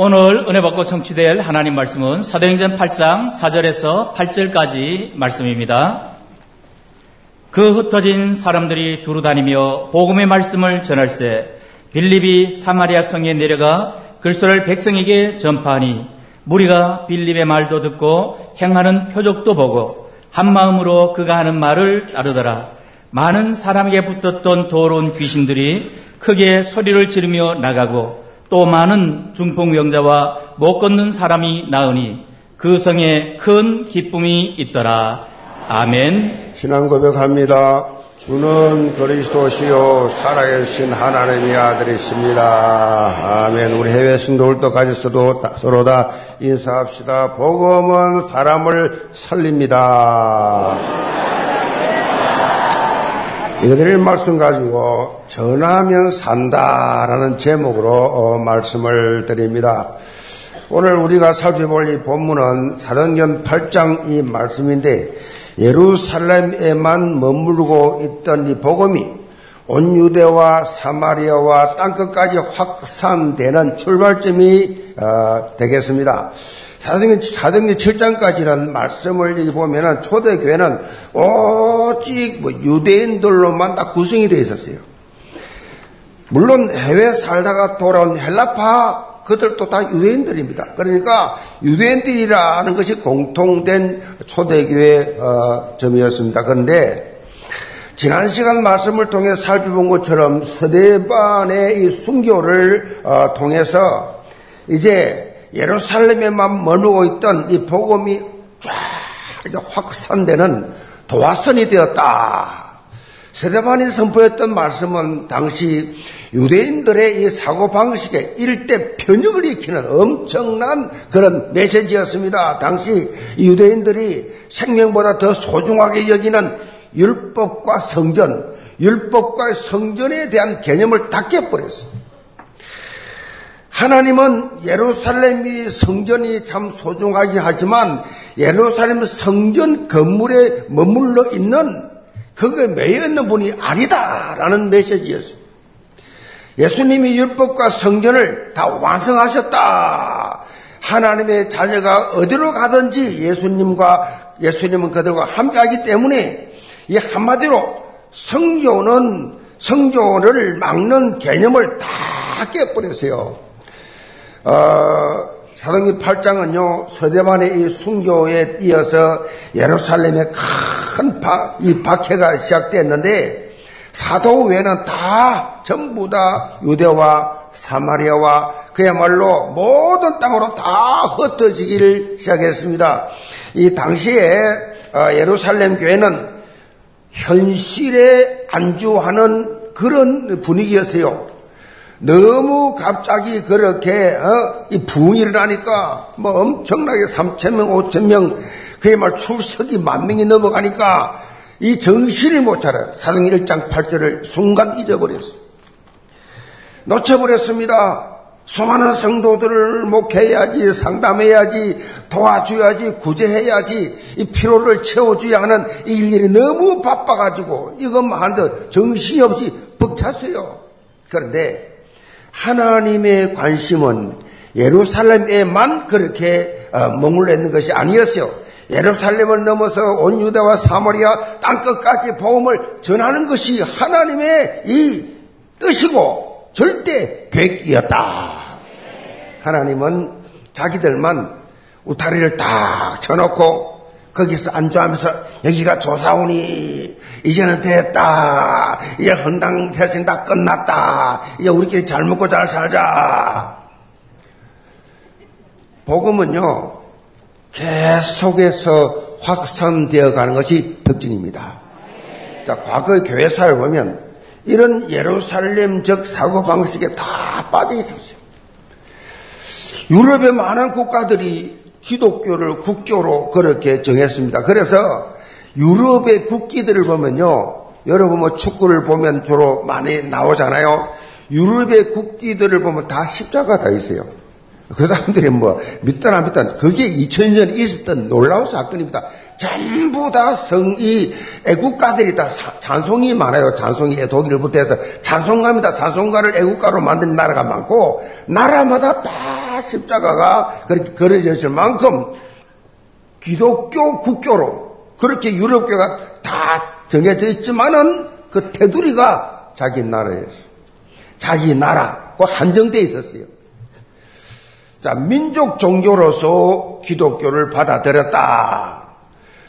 오늘 은혜 받고 성취될 하나님 말씀은 사도행전 8장 4절에서 8절까지 말씀입니다. 그 흩어진 사람들이 두루 다니며 복음의 말씀을 전할세 빌립이 사마리아 성에 내려가 글소를 백성에게 전파하니 무리가 빌립의 말도 듣고 행하는 표적도 보고 한 마음으로 그가 하는 말을 따르더라. 많은 사람에게 붙었던 더러운 귀신들이 크게 소리를 지르며 나가고 또 많은 중풍병자와 못 걷는 사람이 나으니 그 성에 큰 기쁨이 있더라. 아멘. 신앙 고백합니다. 주는 그리스도시요 살아계신 하나님의 아들이십니다. 아멘. 우리 해외 신도들도 가졌어도 서로 다 인사합시다. 복음은 사람을 살립니다. 이거들의 말씀 가지고 전하면 산다라는 제목으로 말씀을 드립니다. 오늘 우리가 살펴볼 이 본문은 사도행전 8장 이 말씀인데, 예루살렘에만 머무르고 있던 이 복음이 온 유대와 사마리아와 땅끝까지 확산되는 출발점이 되겠습니다. 사도행전 7장까지는 말씀을 보면 초대교회는 오직 유대인들로만 다 구성이 되어 있었어요. 물론 해외 살다가 돌아온 헬라파 그들도 다 유대인들입니다. 그러니까 유대인들이라는 것이 공통된 초대교회 점이었습니다. 그런데 지난 시간 말씀을 통해 살펴본 것처럼 스데반의 이 순교를 통해서 이제 예루살렘에만 머물고 있던 이 복음이 쫙 확산되는 도화선이 되었다. 스데반이 선포했던 말씀은 당시 유대인들의 이 사고방식에 일대 변혁을 일으키는 엄청난 그런 메시지였습니다. 당시 유대인들이 생명보다 더 소중하게 여기는 율법과 성전, 율법과 성전에 대한 개념을 다 깨버렸습니다. 하나님은 예루살렘이 성전이 참 소중하긴 하지만 예루살렘 성전 건물에 머물러 있는, 거기에 매여 있는 분이 아니다라는 메시지였어요. 예수님이 율법과 성전을 다 완성하셨다. 하나님의 자녀가 어디로 가든지 예수님은 그들과 함께하기 때문에 이 한마디로 성전을 막는 개념을 다 깨버렸어요. 사도행전 8장은요, 스데반의 이 순교에 이어서 예루살렘에 큰 이 박해가 시작됐는데, 사도회는 전부 다 유대와 사마리아와 그야말로 모든 땅으로 다 흩어지기를 시작했습니다. 이 당시에 예루살렘 교회는 현실에 안주하는 그런 분위기였어요. 너무 갑자기 그렇게 이 부흥이 일어나니까 엄청나게 3,000명, 5,000명, 그야말로 출석이 10,000명이 넘어가니까 이 정신을 못 차려. 사도행전 1장 8절을 순간 잊어버렸어요. 놓쳐버렸습니다. 수많은 성도들을 목회해야지, 상담해야지, 도와줘야지, 구제해야지, 이 피로를 채워줘야 하는 이 일이 너무 바빠가지고 이것만 하는데 정신이 없이 벅찼어요. 그런데 하나님의 관심은 예루살렘에만 그렇게 머물러 있는 것이 아니었어요. 예루살렘을 넘어서 온 유대와 사마리아 땅끝까지 복음을 전하는 것이 하나님의 이 뜻이고 절대 계획이었다. 하나님은 자기들만 울타리를 딱 쳐놓고 거기서 안주하면서 여기가 조사오니 이제는 됐다. 이제 헌당 태생 다 끝났다. 이제 우리끼리 잘 먹고 잘 살자. 복음은요, 계속해서 확산되어 가는 것이 특징입니다. 자, 과거의 교회사를 보면 이런 예루살렘적 사고방식에 다 빠져 있었어요. 유럽의 많은 국가들이 기독교를 국교로 그렇게 정했습니다. 그래서 유럽의 국기들을 보면요, 여러분 축구를 보면 주로 많이 나오잖아요. 유럽의 국기들을 보면 다 십자가 다 있어요. 그 사람들이 믿든 안 믿든 그게 2000년 있었던 놀라운 사건입니다. 전부 다 애국가들이 다 찬송이 많아요. 찬송이 독일을 부터 해서 찬송가입니다. 찬송가를 애국가로 만든 나라가 많고, 나라마다 다 십자가가 걸어졌을 만큼 기독교 국교로 그렇게 유럽교가 다 정해져 있지만은 그 테두리가 자기 나라였어요. 자기 나라고 한정되어 있었어요. 자, 민족 종교로서 기독교를 받아들였다.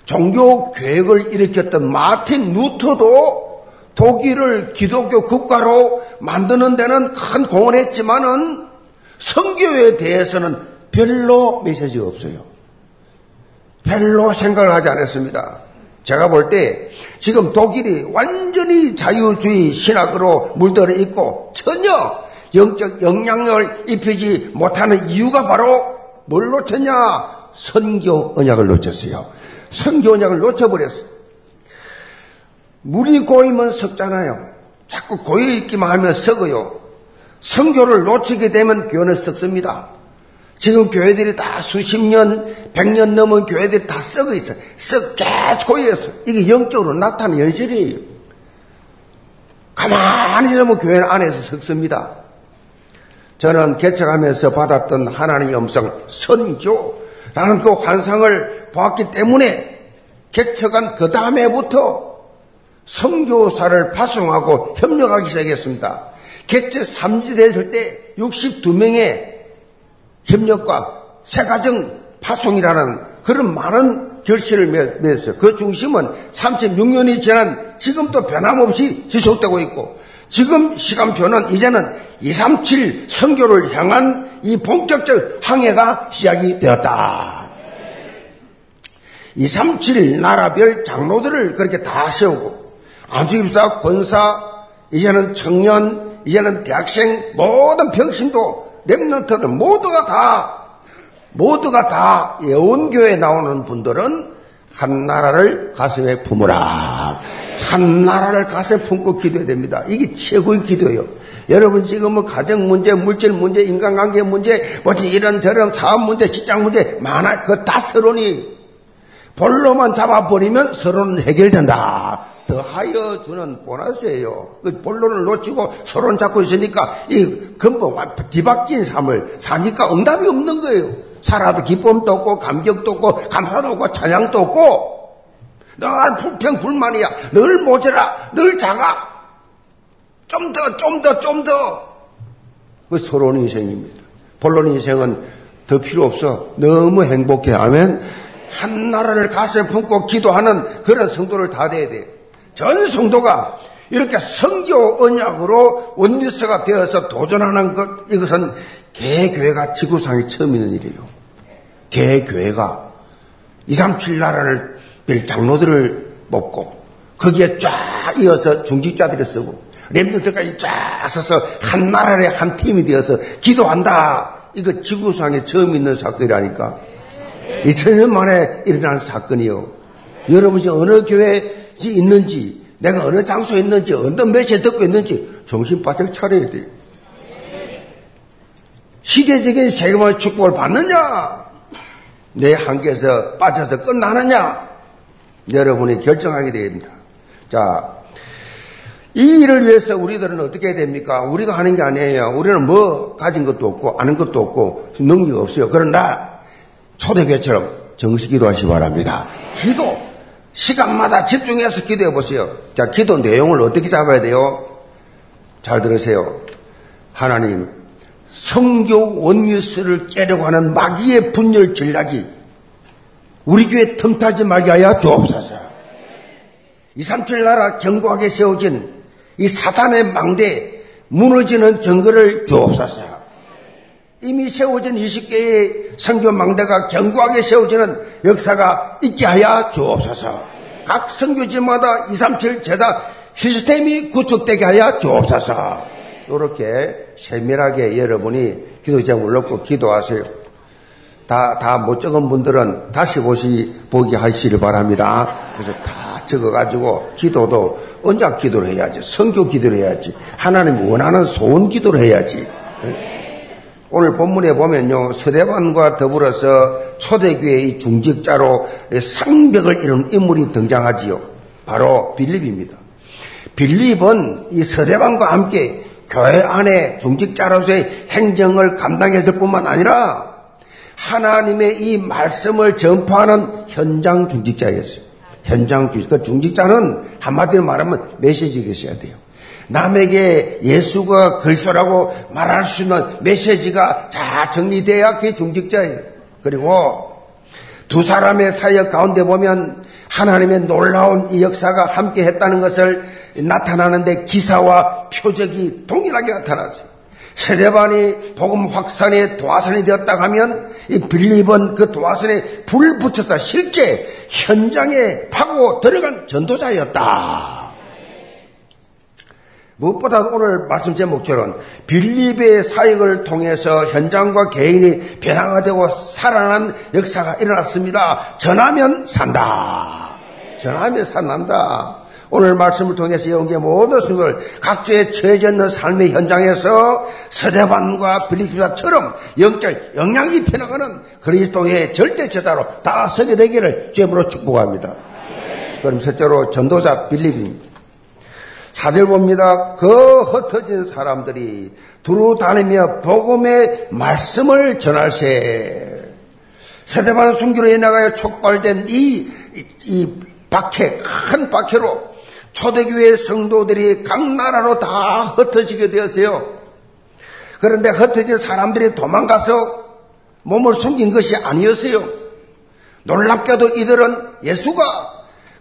종교 계획을 일으켰던 마틴 루터도 독일을 기독교 국가로 만드는 데는 큰 공헌을 했지만은 선교에 대해서는 별로 메시지가 없어요. 별로 생각을 하지 않았습니다. 제가 볼 때 지금 독일이 완전히 자유주의 신학으로 물들어 있고 전혀 영적 영향력을 입히지 못하는 이유가 바로 뭘 놓쳤냐? 선교 언약을 놓쳤어요. 선교 언약을 놓쳐버렸어요. 물이 고이면 썩잖아요. 자꾸 고여 있기만 하면 썩어요. 선교를 놓치게 되면 교회는 썩습니다. 지금 교회들이 다 수십 년, 100년 넘은 교회들이 다 썩어 있어요. 썩게 고여 있어요. 이게 영적으로 나타나는 현실이에요. 가만히 있으면 교회 안에서 썩습니다. 저는 개척하면서 받았던 하나님의 음성, 선교라는 그 환상을 보았기 때문에 개척한 그 다음에부터 선교사를 파송하고 협력하기 시작했습니다. 개척 3지대에 있을 때 62명의 협력과 세가정 파송이라는 그런 많은 결실을 맺었어요. 그 중심은 36년이 지난 지금도 변함없이 지속되고 있고 지금 시간표는 이제는 237 선교를 향한 이 본격적 항해가 시작이 되었다. 237 나라별 장로들을 그렇게 다 세우고 안수집사, 권사, 이제는 청년, 이제는 대학생, 모든 평신도, 렘넌트들 모두가 다 예원교회에 나오는 분들은 한 나라를 가슴에 품으라. 한 나라를 가슴에 품고 기도해야 됩니다. 이게 최고의 기도예요. 여러분 지금은 가정 문제, 물질 문제, 인간관계 문제, 뭐지 이런저런 사업 문제, 직장 문제 많아. 그거 다 서론이 본론만 잡아버리면 서론은 해결된다. 더하여 주는 보너스예요. 그 본론을 놓치고 서론 잡고 있으니까 이 근본 뒤바뀐 삶을 사니까 응답이 없는 거예요. 살아도 기쁨도 없고 감격도 없고 감사도 없고 찬양도 없고 늘 불평불만이야. 늘 모자라. 늘 작아. 좀 더. 그 서론 인생입니다. 본론 인생은 더 필요 없어. 너무 행복해. 아멘. 한 나라를 가슴에 품고 기도하는 그런 성도를 다 돼야 돼. 전 성도가 이렇게 선교 언약으로 원리스가 되어서 도전하는 것, 이것은 개교회가 지구상에 처음 있는 일이에요. 개교회가 237 나라를 별 장로들을 뽑고 거기에 쫙 이어서 중직자들을 쓰고 렘넌트까지 쫙 서서 한 나라의 한 팀이 되어서 기도한다. 이거 지구상에 처음 있는 사건이라니까. 2000년 만에 일어난 사건이요. 여러분이 어느 교회에 있는지, 내가 어느 장소에 있는지, 어떤 메시지 듣고 있는지 정신 바짝 차려야 돼요. 시대적인 세계만의 축복을 받느냐, 내 한계에서 빠져서 끝나느냐, 여러분이 결정하게 됩니다. 자, 이 일을 위해서 우리들은 어떻게 해야 됩니까? 우리가 하는 게 아니에요. 우리는 뭐 가진 것도 없고 아는 것도 없고 능력이 없어요. 그러나 초대교회처럼 정식 기도하시기 바랍니다. 기도! 시간마다 집중해서 기도해 보세요. 자, 기도 내용을 어떻게 잡아야 돼요? 잘 들으세요. 하나님, 성교 원리스를 깨려고 하는 마귀의 분열 전략이 우리 교회 틈타지 말게 하여 주옵소서. 237 나라 견고하게 세워진 이 사탄의 망대에 무너지는 정거를 주옵소서. 이미 세워진 20개의 선교 망대가 견고하게 세워지는 역사가 있게 하여 주옵소서. 각 선교지마다 237 재단 시스템이 구축되게 하여 주옵소서. 이렇게 세밀하게 여러분이 기도 제목을 놓고 기도하세요. 다 못 적은 분들은 다시 보기 하시길 바랍니다. 그래서 다 적어가지고 기도도 언약 기도를 해야지, 선교 기도를 해야지, 하나님 원하는 소원 기도를 해야지. 오늘 본문에 보면요, 스데반과 더불어서 초대교회의 중직자로 상벽을 이룬 인물이 등장하지요. 바로 빌립입니다. 빌립은 이 스데반과 함께 교회 안에 중직자로서의 행정을 감당했을 뿐만 아니라 하나님의 이 말씀을 전파하는 현장 중직자였어요. 현장 중직자. 중직자는 한마디로 말하면 메시지가 있어야 돼요. 남에게 예수가 그리스도라고 말할 수 있는 메시지가 잘 정리돼야 그게 중직자예요. 그리고 두 사람의 사역 가운데 보면 하나님의 놀라운 이 역사가 함께 했다는 것을 나타나는데 기사와 표적이 동일하게 나타났어요. 세데반이 복음 확산의 도화선이 되었다고 하면 이 빌립은 그 도화선에 불을 붙여서 실제 현장에 파고 들어간 전도자였다. 무엇보다 오늘 말씀 제목처럼 빌립의 사역을 통해서 현장과 개인이 변화가 되고 살아난 역사가 일어났습니다. 전하면 산다. 전하면 살아난다. 오늘 말씀을 통해서 영계 모든 성도들 각자의 처해져 있는 삶의 현장에서 스데반과 빌립보다처럼 영적 영향이 변화가는 그리스도의 절대 제자로 다 서게 되기를 주님으로 축복합니다. 네. 그럼 셋째로 전도자 빌립입니다. 4절 봅니다. 그 흩어진 사람들이 두루 다니며 복음의 말씀을 전할세. 스데반은 순교로 나가여 촉발된 이 박해, 큰 박해로 초대교회의 성도들이 각 나라로 다 흩어지게 되었어요. 그런데 흩어진 사람들이 도망가서 몸을 숨긴 것이 아니었어요. 놀랍게도 이들은 예수가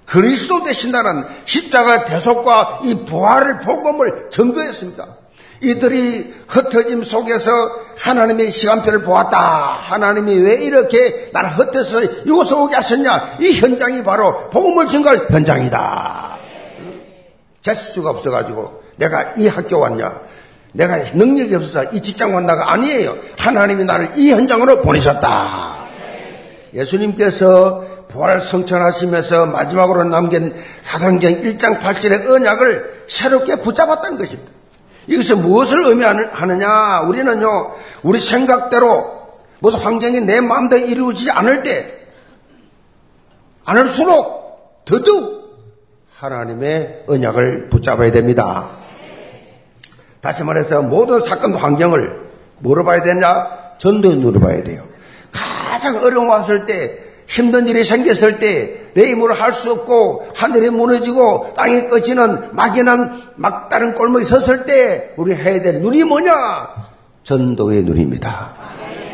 그리스도 되신다는 십자가의 대속과 이 부활의 복음을 증거했습니다. 이들이 흩어짐 속에서 하나님의 시간표를 보았다. 하나님이 왜 이렇게 나를 흩어서 이곳에 오게 하셨냐. 이 현장이 바로 복음을 증거할 현장이다. 재수가 없어가지고 내가 이 학교 왔냐. 내가 능력이 없어서 이 직장 왔나가 아니에요. 하나님이 나를 이 현장으로 보내셨다. 예수님께서 부활 성천하시면서 마지막으로 남긴 사도행전 1장 8절의 언약을 새롭게 붙잡았다는 것입니다. 이것이 무엇을 의미하느냐. 우리는요, 우리 생각대로 무슨 환경이 내 마음대로 이루어지지 않을 때, 않을수록 더더욱 하나님의 언약을 붙잡아야 됩니다. 다시 말해서 모든 사건과 환경을 뭐로 봐야 되냐? 전도의 눈으로 봐야 돼요. 가장 어려움 왔을 때, 힘든 일이 생겼을 때 내 힘으로 할 수 없고 하늘이 무너지고 땅이 꺼지는 막연한 막다른 골목이 섰을 때 우리 해야 될 눈이 뭐냐? 전도의 눈입니다.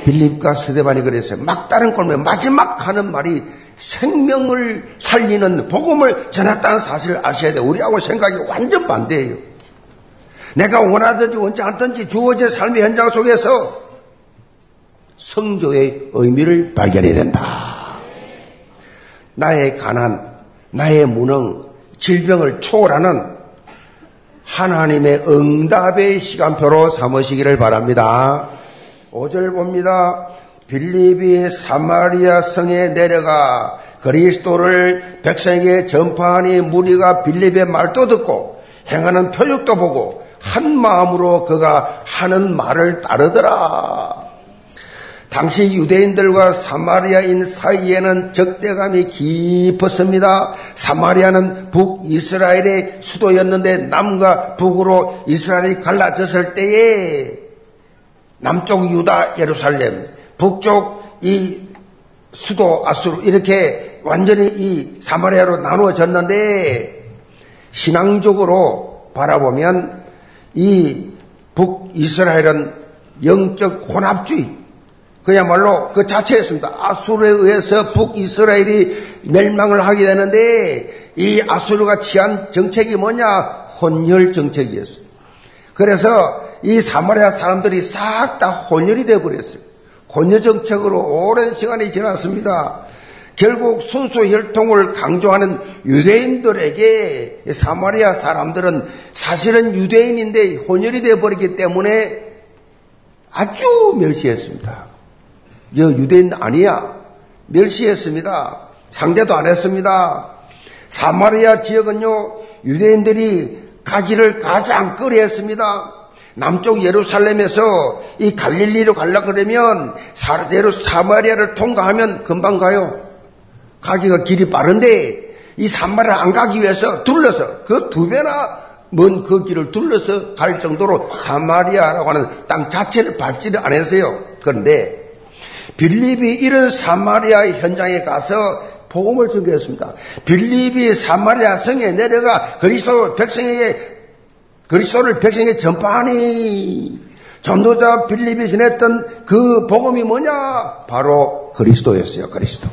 빌립과 스데반이 그래서 막다른 골목에 마지막 하는 말이 생명을 살리는 복음을 전했다는 사실을 아셔야 돼요. 우리하고 생각이 완전 반대예요. 내가 원하든지 원치 않든지 주어진 삶의 현장 속에서 선교의 의미를 발견해야 된다. 나의 가난, 나의 무능, 질병을 초월하는 하나님의 응답의 시간표로 삼으시기를 바랍니다. 5절 봅니다. 빌립이 사마리아 성에 내려가 그리스도를 백성에게 전파하니 무리가 빌립의 말도 듣고 행하는 표적도 보고 한 마음으로 그가 하는 말을 따르더라. 당시 유대인들과 사마리아인 사이에는 적대감이 깊었습니다. 사마리아는 북이스라엘의 수도였는데 남과 북으로 이스라엘이 갈라졌을 때에 남쪽 유다 예루살렘, 북쪽 이 수도 아수르 이렇게 완전히 이 사마리아로 나누어졌는데 신앙적으로 바라보면 이 북이스라엘은 영적 혼합주의 그야말로 그 자체였습니다. 아수르에 의해서 북이스라엘이 멸망을 하게 되는데 이 아수르가 취한 정책이 뭐냐? 혼혈 정책이었어요. 그래서 이 사마리아 사람들이 싹 다 혼혈이 되어버렸어요. 혼혈 정책으로 오랜 시간이 지났습니다. 결국 순수 혈통을 강조하는 유대인들에게 사마리아 사람들은 사실은 유대인인데 혼혈이 되어버리기 때문에 아주 멸시했습니다. 너 유대인 아니야. 멸시했습니다. 상대도 안 했습니다. 사마리아 지역은요, 유대인들이 가기를 가장 꺼려했습니다. 남쪽 예루살렘에서 이 갈릴리로 가려고 그러면 사마리아를 통과하면 금방 가요. 가기가 길이 빠른데 이 사마리아 안 가기 위해서 둘러서 그 두 배나 먼 그 길을 둘러서 갈 정도로 사마리아라고 하는 땅 자체를 밟지를 않았어요. 그런데 빌립이 이런 사마리아의 현장에 가서 복음을 전개했습니다. 빌립이 사마리아 성에 내려가 그리스도를 백성에게 전파하니 전도자 빌립이 전했던 그 복음이 뭐냐? 바로 그리스도였어요. 그리스도.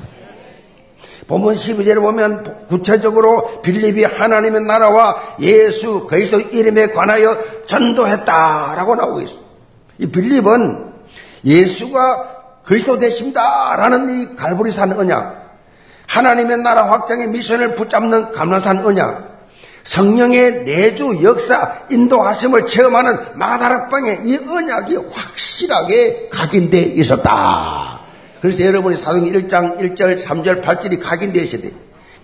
본문 12절에 보면 구체적으로 빌립이 하나님의 나라와 예수 그리스도 이름에 관하여 전도했다라고 나오고 있습니다. 이 빌립은 예수가 그리스도 되십니다라는 이 갈보리산 언약, 하나님의 나라 확장의 미션을 붙잡는 감람산 언약, 성령의 내주 역사 인도하심을 체험하는 마가다락방의 이 언약이 확실하게 각인되어 있었다. 그래서 여러분이 사도행전 1장 1절 3절 8절이 각인되어 있어야 돼요.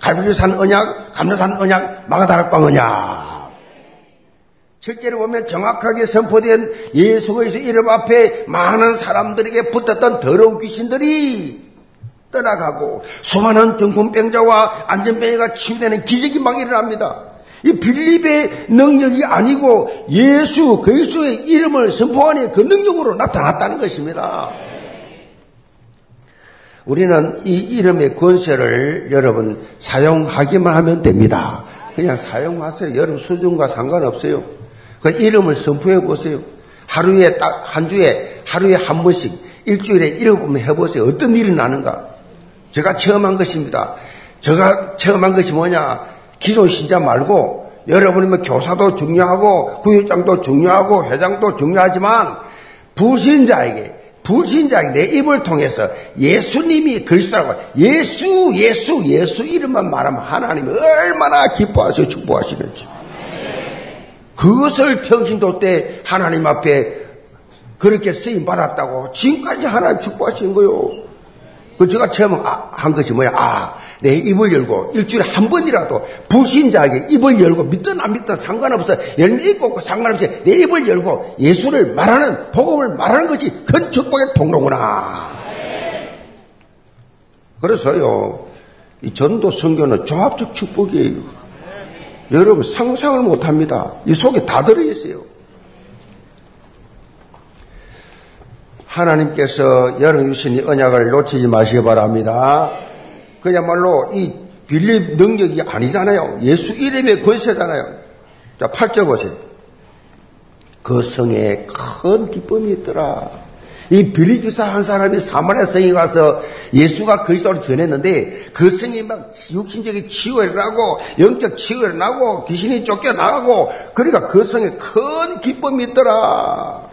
갈보리산 언약, 감람산 언약, 마가다락방 언약. 실제로 보면 정확하게 선포된 예수 그리스도 이름 앞에 많은 사람들에게 붙었던 더러운 귀신들이 떠나가고 수많은 중풍병자와 안전병자가 치유되는 기적이 막 일어납니다. 이 빌립의 능력이 아니고 예수 그리스도의 이름을 선포하니 그 능력으로 나타났다는 것입니다. 우리는 이 이름의 권세를 여러분 사용하기만 하면 됩니다. 그냥 사용하세요. 여러분 수준과 상관없어요. 그 이름을 선포해 보세요. 하루에 딱 한 주에 하루에 한 번씩 일주일에 7번 해보세요. 어떤 일이 나는가? 제가 체험한 것입니다. 제가 체험한 것이 뭐냐? 기존 신자 말고 여러분이 뭐 교사도 중요하고 구역장도 중요하고 회장도 중요하지만 불신자에게 내 입을 통해서 예수님이 그리스도라고 예수 이름만 말하면 하나님이 얼마나 기뻐하시고 축복하시는지, 그것을 평신도 때 하나님 앞에 그렇게 쓰임받았다고 지금까지 하나님 축복하시는 거요. 그 제가 체험한 것이 뭐야? 내 입을 열고 일주일에 한 번이라도 불신자에게 입을 열고 믿든 안 믿든 상관없어, 열매 있고 없고 상관없이 내 입을 열고 예수를 말하는, 복음을 말하는 것이 큰 축복의 통로구나. 그래서요, 이 전도 선교는 종합적 축복이에요. 여러분 상상을 못합니다. 이 속에 다 들어있어요. 하나님께서 여러분 주신 이 언약을 놓치지 마시기 바랍니다. 그야말로 이 빌립 능력이 아니잖아요. 예수 이름의 권세잖아요. 자, 8절 보세요. 그 성에 큰 기쁨이 있더라. 이 빌립 주사 한 사람이 사마리아 성에 가서 예수가 그리스도를 전했는데 그 성이 막 육신적인 치유가 일어나고 영적 치유가 일어나고 귀신이 쫓겨나가고, 그러니까 그 성에 큰 기쁨이 있더라.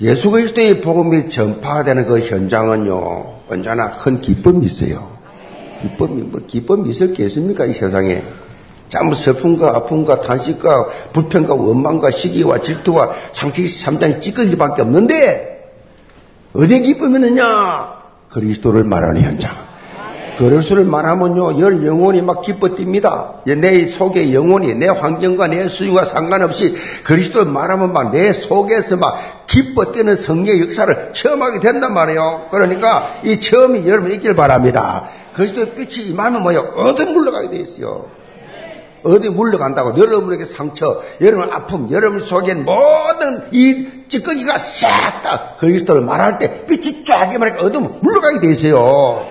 예수 그리스도의 복음이 전파되는 그 현장은요, 언제나 큰 기쁨이 있어요. 기쁨이 있을 게 있습니까, 이 세상에? 참 슬픔과 아픔과 탄식과 불평과 원망과 시기와 질투와 상식이 참장이 찌꺼기밖에 없는데, 어디에 기쁨이 있느냐? 그리스도를 말하는 현장. 그리스도를 말하면요, 열 영혼이 막 기뻐 뜁니다. 내 속의 영혼이, 내 환경과 내 수준과 상관없이 그리스도를 말하면 막 내 속에서 막 기뻐 뛰는 성령의 역사를 체험하게 된단 말이에요. 그러니까 이 체험이 여러분 있길 바랍니다. 그리스도의 빛이 임하면 뭐예요? 어디 물러가게 돼 있어요. 어디 물러간다고? 여러분에게 상처, 여러분 아픔, 여러분 속에 모든 이 찌꺼기가 싹 다 그리스도를 말할 때 빛이 쫙 임하니까 어둠 물러가게 돼 있어요.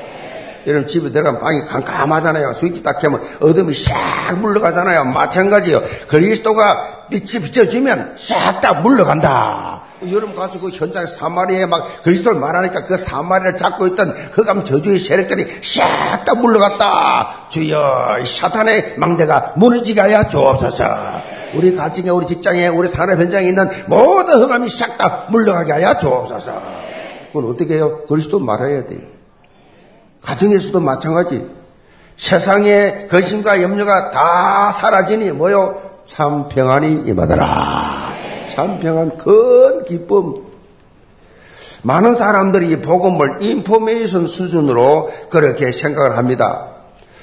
여러분 집에 들어가면 방이 깜깜하잖아요. 스위치 딱 켜면 어둠이 샥 물러가잖아요. 마찬가지예요. 그리스도가 빛이 비춰주면 샥 다 물러간다. 여러분 가서 그 현장 사마리아에 막 그리스도를 말하니까 그 사마리아를 잡고 있던 흑암 저주의 세력들이 샥 다 물러갔다. 주여, 사탄의 망대가 무너지게 하여 주옵소서. 우리 가정에, 우리 직장에, 우리 산업 현장에 있는 모든 흑암이 샥 다 물러가게 하여 주옵소서. 그건 어떻게 해요? 그리스도 말해야 돼요. 가정에서도 마찬가지. 세상에 근심과 염려가 다 사라지니 뭐요? 참 평안이 임하더라. 참 평안, 큰 기쁨. 많은 사람들이 복음을 인포메이션 수준으로 그렇게 생각을 합니다.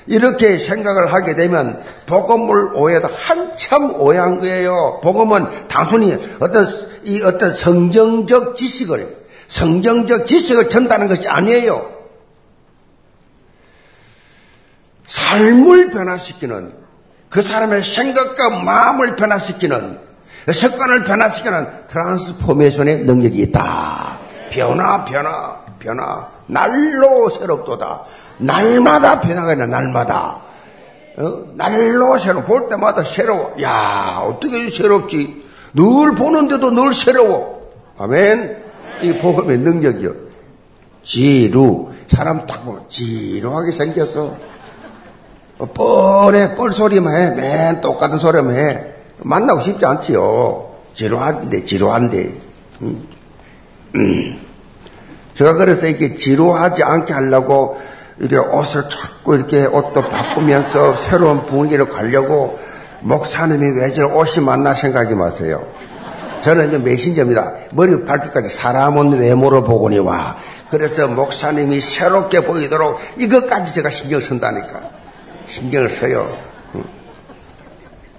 이렇게 생각을 하게 되면 복음을 오해다, 한참 오해한 거예요. 복음은 단순히 어떤 성경적 지식을 전다는 것이 아니에요. 삶을 변화시키는 그 사람의 생각과 마음을 변화시키는, 습관을 변화시키는 트랜스포메이션의 능력이 있다. 변화. 날로 새롭도다. 날마다 변화가 있나, 날마다. 날로 새로워. 볼 때마다 새로워. 야, 어떻게 새롭지? 늘 보는데도 늘 새로워. 아멘. 이 복음의 능력이요. 지루. 사람 딱 보면 지루하게 생겼어. 뻘에 뻘소리만 해. 맨 똑같은 소리만 해. 만나고 싶지 않지요. 지루한데. 제가 그래서 이렇게 지루하지 않게 하려고 이렇게 옷을 자꾸 이렇게 옷도 바꾸면서 새로운 분위기를 가려고 목사님이 왜 저런 옷이 맞나 생각이 마세요. 저는 이제 메신저입니다. 머리 발끝까지 사람은 외모로 보거니와. 그래서 목사님이 새롭게 보이도록 이것까지 제가 신경 쓴다니까. 신경을 써요.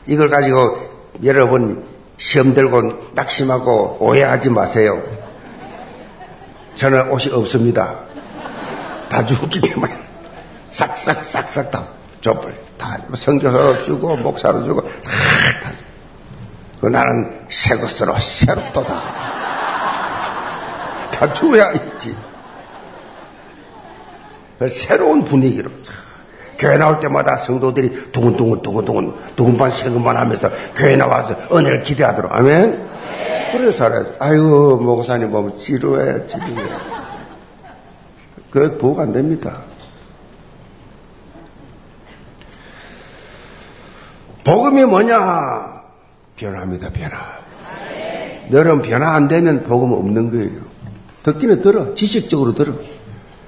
이걸 가지고 여러분 시험 들고 낙심하고 오해하지 마세요. 저는 옷이 없습니다. 다 주기 때문에 싹싹 다 좁을 다 선교사로 주고 목사로 주고 싹 다. 나는 새 것으로 새롭도다. 다 주어야 있지. 새로운 분위기로. 교회 나올 때마다 성도들이 두근두근 생각만 하면서 교회 나와서 은혜를 기대하도록. 아멘. 그래 살아야지. 아이고 목사님 보면 지루해. 그게 보호가 안 됩니다. 복음이 뭐냐? 변화입니다. 변화. 너는 변화 안 되면 복음 없는 거예요. 듣기는 들어. 지식적으로 들어.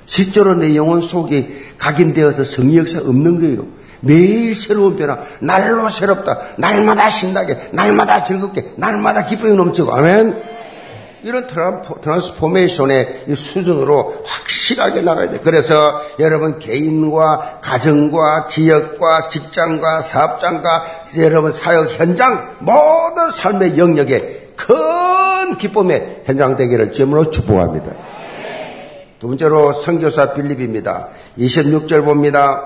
실제로 내 영혼 속에 각인되어서 성역사 없는 거예요. 매일 새로운 변화, 날로 새롭다, 날마다 신나게, 날마다 즐겁게, 날마다 기쁨이 넘치고. 아멘. 이런 트랜스포메이션의 수준으로 확실하게 나가야 돼. 그래서 여러분 개인과 가정과 지역과 직장과 사업장과 여러분 사역 현장 모든 삶의 영역에 큰 기쁨의 현장되기를 주님으로 축복합니다. 두 번째로 선교사 빌립입니다. 26절 봅니다.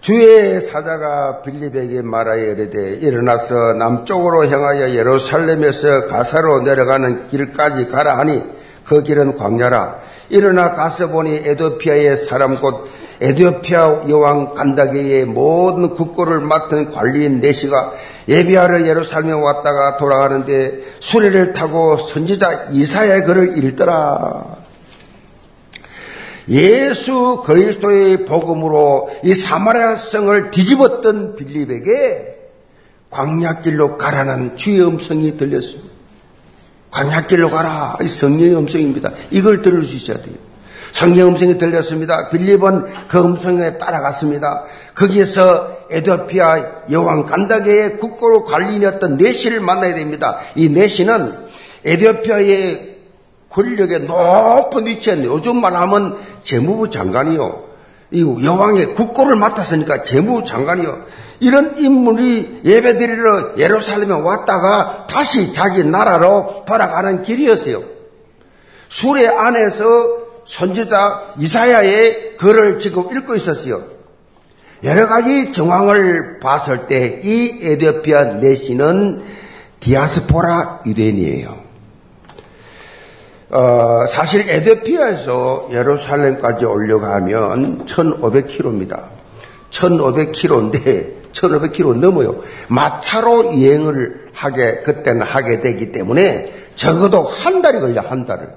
주의 사자가 빌립에게 말하여 이르되 일어나서 남쪽으로 향하여 예루살렘에서 가사로 내려가는 길까지 가라 하니 그 길은 광야라. 일어나 가서 보니 에도피아의 사람 곧 에도피아 여왕 간다게의 모든 국고를 맡은 관리인 내시가 예비하러 예루살렘에 왔다가 돌아가는데 수레를 타고 선지자 이사야의 글을 읽더라. 예수 그리스도의 복음으로 이 사마리아 성을 뒤집었던 빌립에게 광야길로 가라는 주의 음성이 들렸습니다. 광야길로 가라. 이 성령의 음성입니다. 이걸 들을 수 있어야 돼요. 성령 음성이 들렸습니다. 빌립은 그 음성에 따라갔습니다. 거기에서 에도피아 여왕 간다게의 국고로 관리인이었던 내시를 만나야 됩니다. 이 내시는 에도피아의 권력의 높은 위치에 요즘 말하면 재무부 장관이요. 이 여왕의 국고를 맡았으니까 재무부 장관이요. 이런 인물이 예배드리러 예루살렘에 왔다가 다시 자기 나라로 돌아가는 길이었어요. 수레 안에서 선지자 이사야의 글을 지금 읽고 있었어요. 여러 가지 정황을 봤을 때 이 에도피아 내시는 디아스포라 유대인이에요. 사실 에도피아에서 예루살렘까지 올려가면 1,500km입니다. 1,500km 넘어요. 마차로 여행을 그때는 하게 되기 때문에 적어도 한 달이 걸려, 한 달을.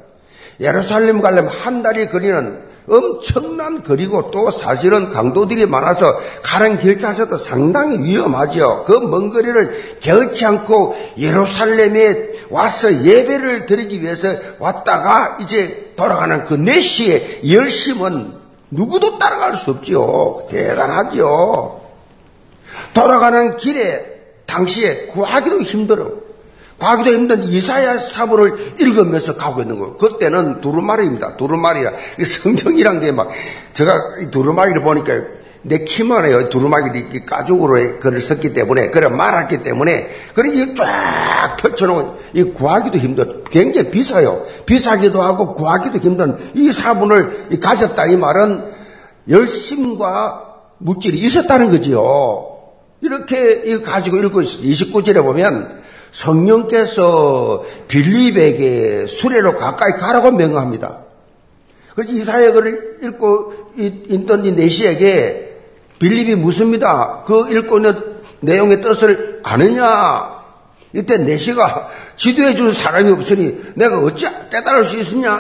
예루살렘 가려면 한 달이 걸리는 엄청난 거리고 또 사실은 강도들이 많아서 가는 길 자체도 상당히 위험하죠. 그 먼 거리를 개의치 않고 예루살렘에 와서 예배를 드리기 위해서 왔다가 이제 돌아가는 그 내시의 열심은 누구도 따라갈 수 없죠. 대단하죠. 돌아가는 길에 당시에 구하기도 힘들어. 가기도 힘든 이사야 사부를 읽으면서 가고 있는 거예요. 그때는 두루마리입니다. 두루마리라. 성경이란 게 막, 제가 두루마리를 보니까 내 키만 해요. 두루마리를 가죽으로 글을 썼기 때문에, 그래 말았기 때문에, 그래 이걸 쫙 펼쳐놓은, 이 구하기도 힘들어. 굉장히 비싸요. 비싸기도 하고 구하기도 힘든 이 사분을 가졌다 이 말은 열심과 물질이 있었다는 거지요. 이렇게 가지고 읽고 있어요. 29절에 보면 성령께서 빌립에게 수레로 가까이 가라고 명합니다. 그래서 이사야 글을 읽고 있던 이 내시에게 빌립이 묻습니다. 그 읽고 있는 내용의 뜻을 아느냐? 이때 내시가 지도해 줄 사람이 없으니 내가 어찌 깨달을 수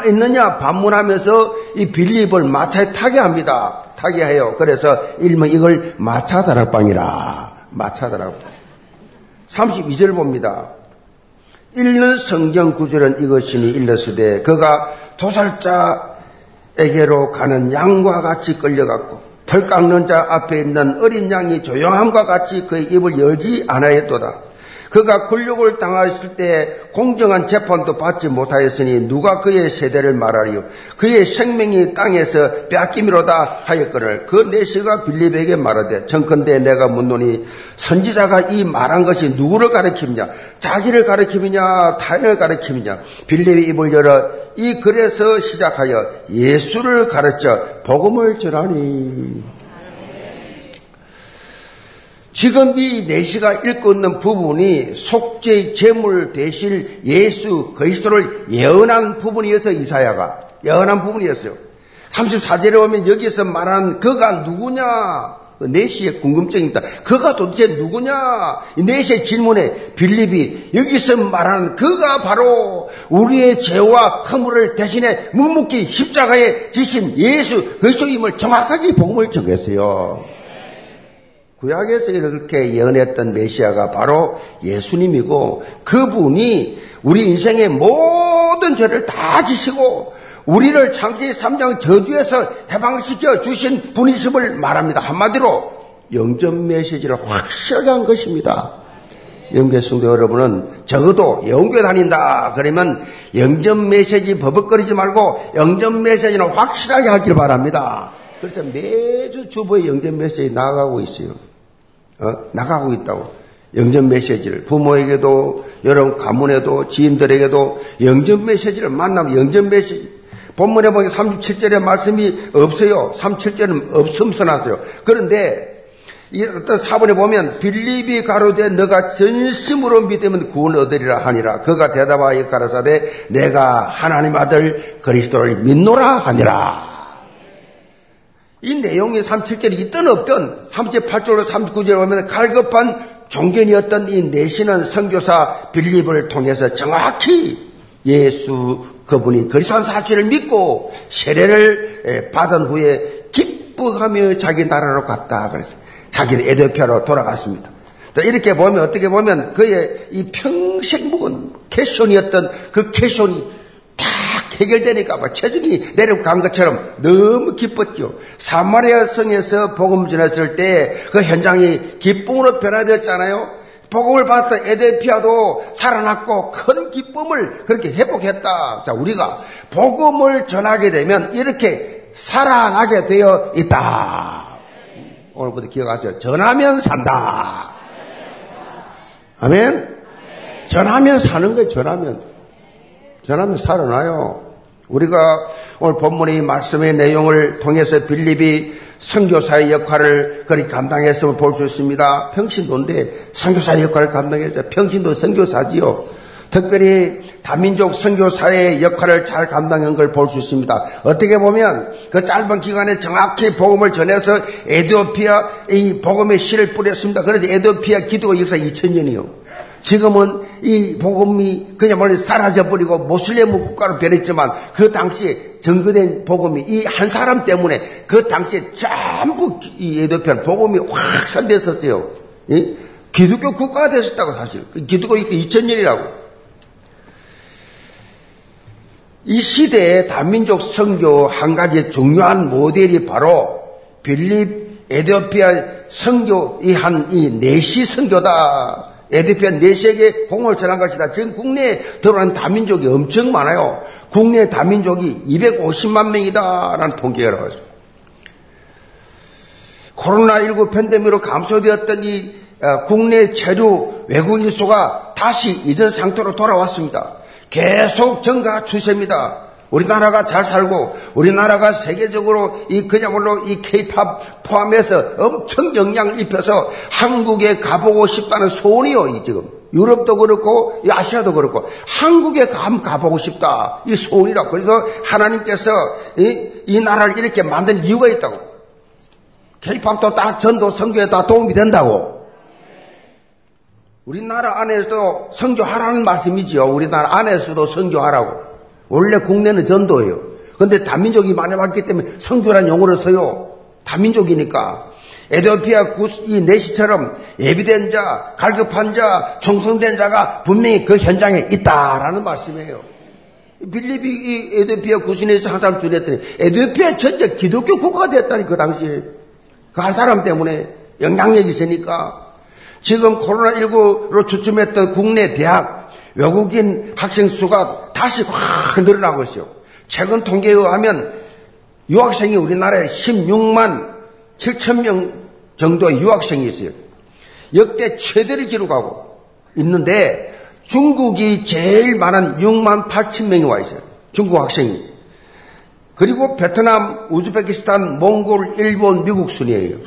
있느냐 반문하면서 이 빌립을 마차에 타게 합니다. 타게 해요. 그래서 일명 이걸 마차 다락방이라. 마차 다락방. 32절 봅니다. 읽는 성경 구절은 이것이니 일렀으되 그가 도살자에게로 가는 양과 같이 끌려갔고 털 깎는 자 앞에 있는 어린 양이 조용함과 같이 그의 입을 열지 아니하였도다. 그가 굴욕을 당하였을 때 공정한 재판도 받지 못하였으니 누가 그의 세대를 말하리요. 그의 생명이 땅에서 빼앗김이로다 하였거늘. 그 내시가 빌립에게 말하되 청컨대 내가 묻노니 선지자가 이 말한 것이 누구를 가리키느냐? 자기를 가리키느냐? 타인을 가리키느냐? 빌립이 입을 열어 이 글에서 시작하여 예수를 가르쳐 복음을 전하니. 지금 이 내시가 읽고 있는 부분이 속죄의 제물 되실 예수 그리스도를 예언한 부분이어서 이사야가 예언한 부분이었어요. 34절에 보면 여기서 말하는 그가 누구냐? 내시의 궁금증이 있다. 그가 도대체 누구냐? 내시의 질문에 빌립이 여기서 말하는 그가 바로 우리의 죄와 허물을 대신해 묵묵히 십자가에 지신 예수 그리스도임을 정확하게 복음을 전했어요. 구약에서 이렇게 예언했던 메시아가 바로 예수님이고 그분이 우리 인생의 모든 죄를 다 지시고 우리를 창세기 3장 저주에서 해방시켜 주신 분이심을 말합니다. 한마디로 영접 메시지를 확실하게 한 것입니다. 영계 성도 여러분은 적어도 영교에 다닌다 그러면 영접 메시지 버벅거리지 말고 영접 메시지는 확실하게 하길 바랍니다. 그래서 매주 주보에 영접 메시지 나가고 있어요. 나가고 있다고 영접 메시지를 부모에게도 여러분 가문에도 지인들에게도 영접 메시지를 만나면 영접 메시지 본문에 보니까 37절의 말씀이 없어요. 37절은 없음 써놨어요. 그런데 이 어떤 사본에 보면 빌립이 가로되 너가 전심으로 믿으면 구원 얻으리라 하니라. 그가 대답하여 가라사대 내가 하나님 아들 그리스도를 믿노라 하니라. 이 내용이 37절이 있든 없든 38절로 39절에 보면 갈급한 종견이었던 이 내시는 선교사 빌립을 통해서 정확히 예수 그분이 그리스도란 사실을 믿고 세례를 받은 후에 기뻐하며 자기 나라로 갔다 그랬어요. 자기는 에도피아로 돌아갔습니다. 이렇게 보면 어떻게 보면 그의 이 평생 묵은 캐션이었던 그 캐션이 해결되니까 막 체증이 내려간 것처럼 너무 기뻤죠. 사마리아 성에서 복음 전했을 때 그 현장이 기쁨으로 변화되었잖아요. 복음을 받았던 에데피아도 살아났고 큰 기쁨을 그렇게 회복했다. 자, 우리가 복음을 전하게 되면 이렇게 살아나게 되어 있다. 오늘부터 기억하세요. 전하면 산다. 아멘. 전하면 사는 거예요. 전하면 살아나요. 우리가 오늘 본문의 말씀의 내용을 통해서 빌립이 선교사의 역할을 그리 감당했음을 볼 수 있습니다. 평신도인데 선교사의 역할을 감당했어요. 평신도 선교사지요. 특별히 다민족 선교사의 역할을 잘 감당한 걸 볼 수 있습니다. 어떻게 보면 그 짧은 기간에 정확히 복음을 전해서 에티오피아의 복음의 씨를 뿌렸습니다. 그래서 에티오피아 기도가 역사 2000년이요. 지금은 이 복음이 그냥 사라져버리고 모슬렘 국가로 변했지만 그 당시에 전거된 복음이 이 한 사람 때문에 그 당시에 전부 이 에도편 복음이 확산됐었어요. 예? 기독교 국가가 됐었다고 사실. 기독교 2000년이라고. 이 시대의 다민족 선교 한 가지 중요한 모델이 바로 빌립 에도피아 선교 이 내시 선교다. 에티오피아 내시에게 복음을 전한 것이다. 지금 국내에 들어온 다민족이 엄청 많아요. 국내 다민족이 250만 명이다라는 통계가 나왔어요. 코로나19 팬데믹으로 감소되었던 이 국내 체류 외국인 수가 다시 이전 상태로 돌아왔습니다. 계속 증가 추세입니다. 우리나라가 잘 살고 우리나라가 세계적으로 이 그야말로 이 K-팝 포함해서 엄청 영향을 입혀서 한국에 가보고 싶다는 소원이요. 지금 유럽도 그렇고 아시아도 그렇고 한국에 가보고 싶다 이 소원이라. 그래서 하나님께서 이 나라를 이렇게 만든 이유가 있다고. K-팝도 다 전도 선교에 다 도움이 된다고. 우리나라 안에서도 선교하라는 말씀이지요. 우리나라 안에서도 선교하라고. 원래 국내는 전도예요. 그런데 다민족이 많이 왔기 때문에 선교란 용어를 써요. 다민족이니까. 에티오피아 이 내시처럼 예비된 자, 갈급한 자, 충성된 자가 분명히 그 현장에 있다라는 말씀이에요. 빌립이 이 에티오피아 구신에서 한 사람 줄였더니 에티오피아 전체 기독교 국가가 됐다니 그 당시에. 그 한 사람 때문에 영향력이 있으니까. 지금 코로나19로 주춤했던 국내 대학 외국인 학생 수가 다시 확 늘어나고 있어요. 최근 통계에 의하면 유학생이 우리나라에 16만 7천 명 정도의 유학생이 있어요. 역대 최대를 기록하고 있는데 중국이 제일 많은 6만 8천 명이 와 있어요. 중국 학생이. 그리고 베트남, 우즈베키스탄, 몽골, 일본, 미국 순이에요.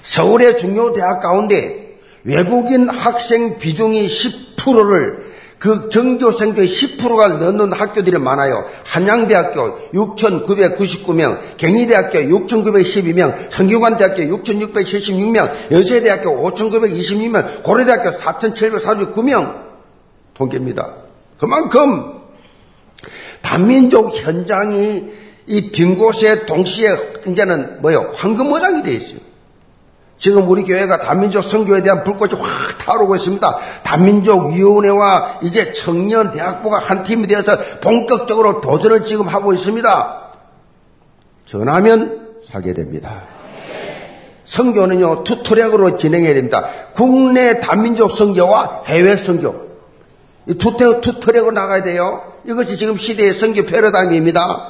서울의 중요 대학 가운데 외국인 학생 비중이 10%를 그 정교생들의 10%가 넘는 학교들이 많아요. 한양대학교 6,999명, 경희대학교 6,912명, 성균관대학교 6,676명, 연세대학교 5,922명, 고려대학교 4,749명 통계입니다. 그만큼 단민족 현장이 이 빈 곳에 동시에 이제는 뭐요? 황금어장이 돼 있어요. 지금 우리 교회가 단민족 선교에 대한 불꽃이 확 타오르고 있습니다. 단민족위원회와 이제 청년대학부가 한 팀이 되어서 본격적으로 도전을 지금 하고 있습니다. 전하면 살게 됩니다. 선교는요, 투 트랙으로 진행해야 됩니다. 국내 단민족 선교와 해외 선교. 이 투 트랙으로 나가야 돼요. 이것이 지금 시대의 선교 패러다임입니다.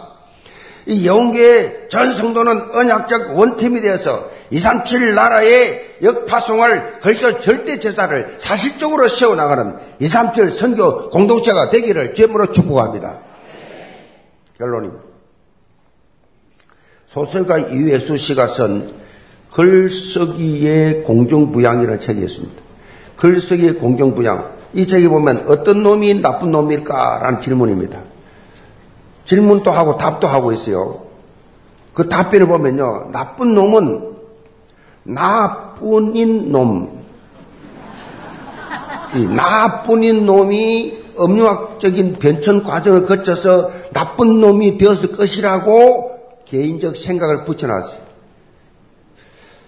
이 영계의 전 성도는 언약적 원팀이 되어서 237 나라의 역파송을 그리스도 절대 제사를 사실적으로 세워나가는 237 선교 공동체가 되기를 주님으로 축복합니다. 네. 결론입니다. 소설가 이회수 씨가 쓴 글쓰기의 공정부양이라는 책이 있습니다. 글쓰기의 공정부양. 이 책에 보면 어떤 놈이 나쁜 놈일까라는 질문입니다. 질문도 하고 답도 하고 있어요. 그 답변을 보면요. 나쁜 놈은 나뿐인 놈이 음유학적인 변천 과정을 거쳐서 나쁜 놈이 되었을 것이라고 개인적 생각을 붙여놨어요.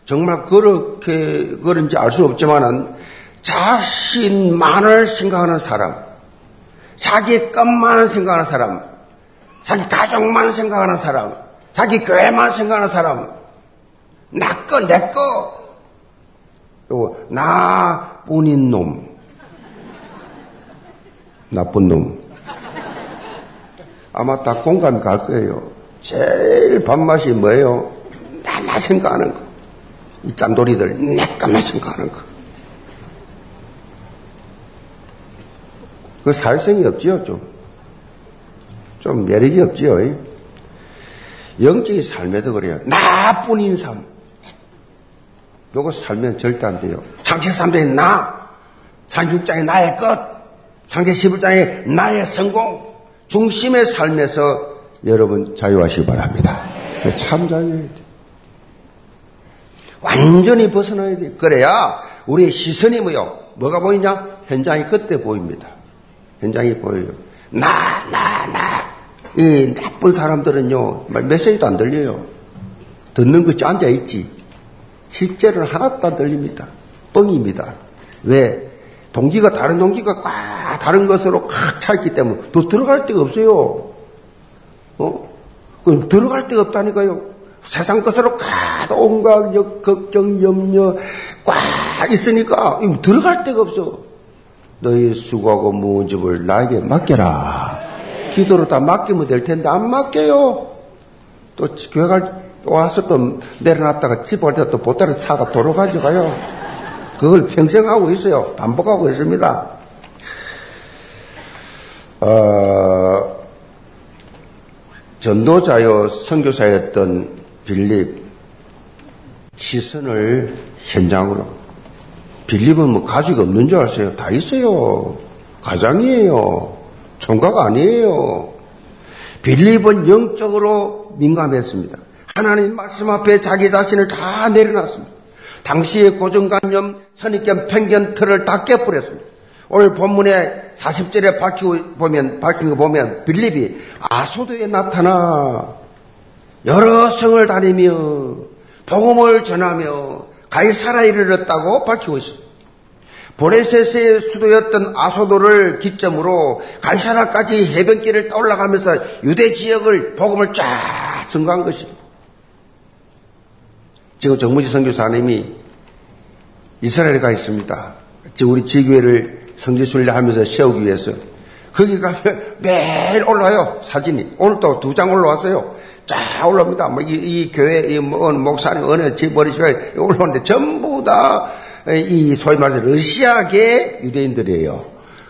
정말 그렇게 그런지 알 수 없지만 자신만을 생각하는 사람, 자기 것만 생각하는 사람, 자기 가정만 생각하는 사람, 자기 교회만 생각하는 사람, 내 거. 요거, 나뿐인 놈. 나쁜 놈. 아마 다 공감 갈 거예요. 제일 밥맛이 뭐예요? 나만 생각하는 거. 이 짠돌이들, 내 것만 생각하는 거. 그 사회성이 없지요, 좀 매력이 없지요. 영적인 삶에도 그래요. 나뿐인 삶. 요거 살면 절대 안 돼요. 창세 3장에 나, 창세 6장에 나의 것, 창세 11장에 나의 성공, 중심의 삶에서 여러분 자유하시기 바랍니다. 네. 참 자유해야 돼요. 완전히 벗어나야 돼요. 그래야 우리의 시선이 뭐가 보이냐? 현장이 그때 보입니다. 현장이 보여요. 나. 이 나쁜 사람들은요, 메시지도 안 들려요. 듣는 것이 앉아있지. 실제로는 하나도 안 들립니다. 뻥입니다. 왜? 동기가 다른 동기가 꽉 다른 것으로 꽉 차있기 때문에 또 들어갈 데가 없어요. 그럼 들어갈 데가 없다니까요. 세상 것으로 꽉 온갖 걱정, 염려 꽉 있으니까 들어갈 데가 없어. 너희 수고하고 무거운 짐을 나에게 맡겨라. 기도로 다 맡기면 될 텐데 안 맡겨요. 또 교회 갈 와서 또 내려놨다가 집 올 때 또 보따리 차가 도로 가져가요. 그걸 평생 하고 있어요. 반복하고 있습니다. 전도자요 선교사였던 빌립, 시선을 현장으로. 빌립은 뭐 가족이 없는 줄 아세요? 다 있어요. 가장이에요. 총각 아니에요. 빌립은 영적으로 민감했습니다. 하나님 말씀 앞에 자기 자신을 다 내려놨습니다. 당시의 고정관념, 선입견, 편견 틀을 다 깨버렸습니다. 오늘 본문의 40절에 밝힌 거 보면 빌립이 아소도에 나타나 여러 성을 다니며 복음을 전하며 가이사라에 이르렀다고 밝히고 있습니다. 브레셋의 수도였던 아소도를 기점으로 가이사라까지 해변길을 떠올라가면서 유대 지역을 복음을 쫙 증거한 것입니다. 지금 정무지 선교사님이 이스라엘에 가 있습니다. 지금 우리 지교회를 성지순례하면서 세우기 위해서 거기 가면 매일 올라와요. 사진이 오늘도 2장 올라왔어요. 쫙 올라옵니다. 뭐 이 교회 이 목사님 어느 집 어르신이 올라오는데 전부 다 이 소위 말해서 러시아계 유대인들이에요.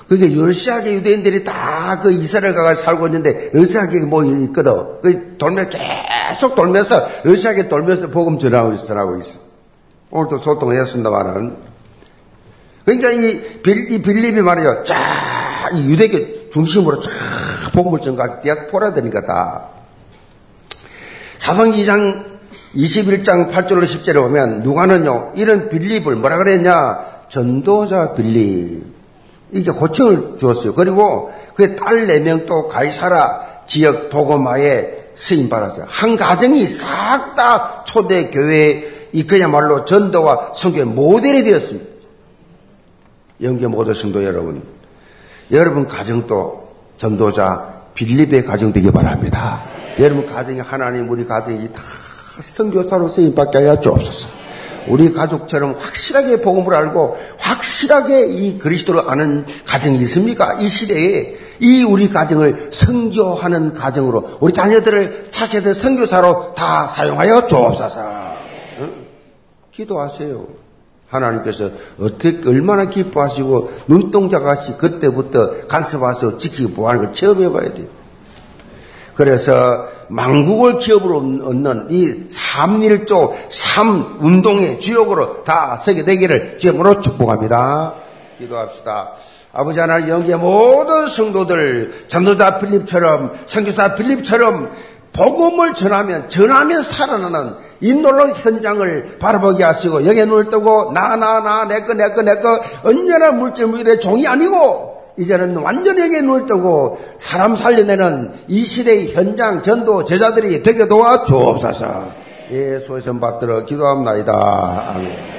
그게 러시아계 유대인들이 다 그 이스라엘 가서 살고 있는데 러시아계 모임이 있거든. 그 계속 돌면서 러시아계 돌면서 복음 전하고 있어. 오늘도 소통을 했습니다만은. 그러니까 이 빌립이 말이에요. 쫙, 이 유대교 중심으로 쫙 복음을 전가, 대학 포라 되니까 다. 사도행전 2장 21장 8절로 10절에 보면 누가는요, 이런 빌립을 뭐라 그랬냐? 전도자 빌립. 이게 호칭을 주었어요. 그리고 그의 딸 4명 또 가이사라 지역 복음화에 쓰임받았어요. 한 가정이 싹 다 초대교회에 그야말로 전도와 선교의 모델이 되었습니다. 영계 모든 성도 여러분, 여러분 가정도 전도자 빌립의 가정 되기 바랍니다. 네. 여러분 가정이 하나님 우리 가정이 다 선교사로 쓰임받게 하여 주옵소서. 우리 가족처럼 확실하게 복음을 알고 확실하게 이 그리스도를 아는 가정이 있습니까? 이 시대에 이 우리 가정을 선교하는 가정으로 우리 자녀들을 차세대 선교사로 다 사용하여 주옵소서. 응? 기도하세요. 하나님께서 어떻게 얼마나 기뻐하시고 눈동자같이 그때부터 간섭하셔서 지키고 보호하는 걸 체험해봐야 돼요. 그래서 만국을 기업으로 얻는 이 삼일조 삼운동의 주역으로 다 서게 되기를 주의 이름으로 축복합니다. 기도합시다. 아버지 하나님 영계 모든 성도들 전도자 빌립처럼 선교사 빌립처럼 복음을 전하면 살아나는 이 놀라운 현장을 바라보게 하시고 여기에 눈을 뜨고 나 내 거 언제나 물질의 종이 아니고 이제는 완전히 여기에 눈을 뜨고 사람 살려내는 이 시대의 현장 전도 제자들이 되게 도와주옵소서. 예수의 손 받들어 기도합니다. 아멘.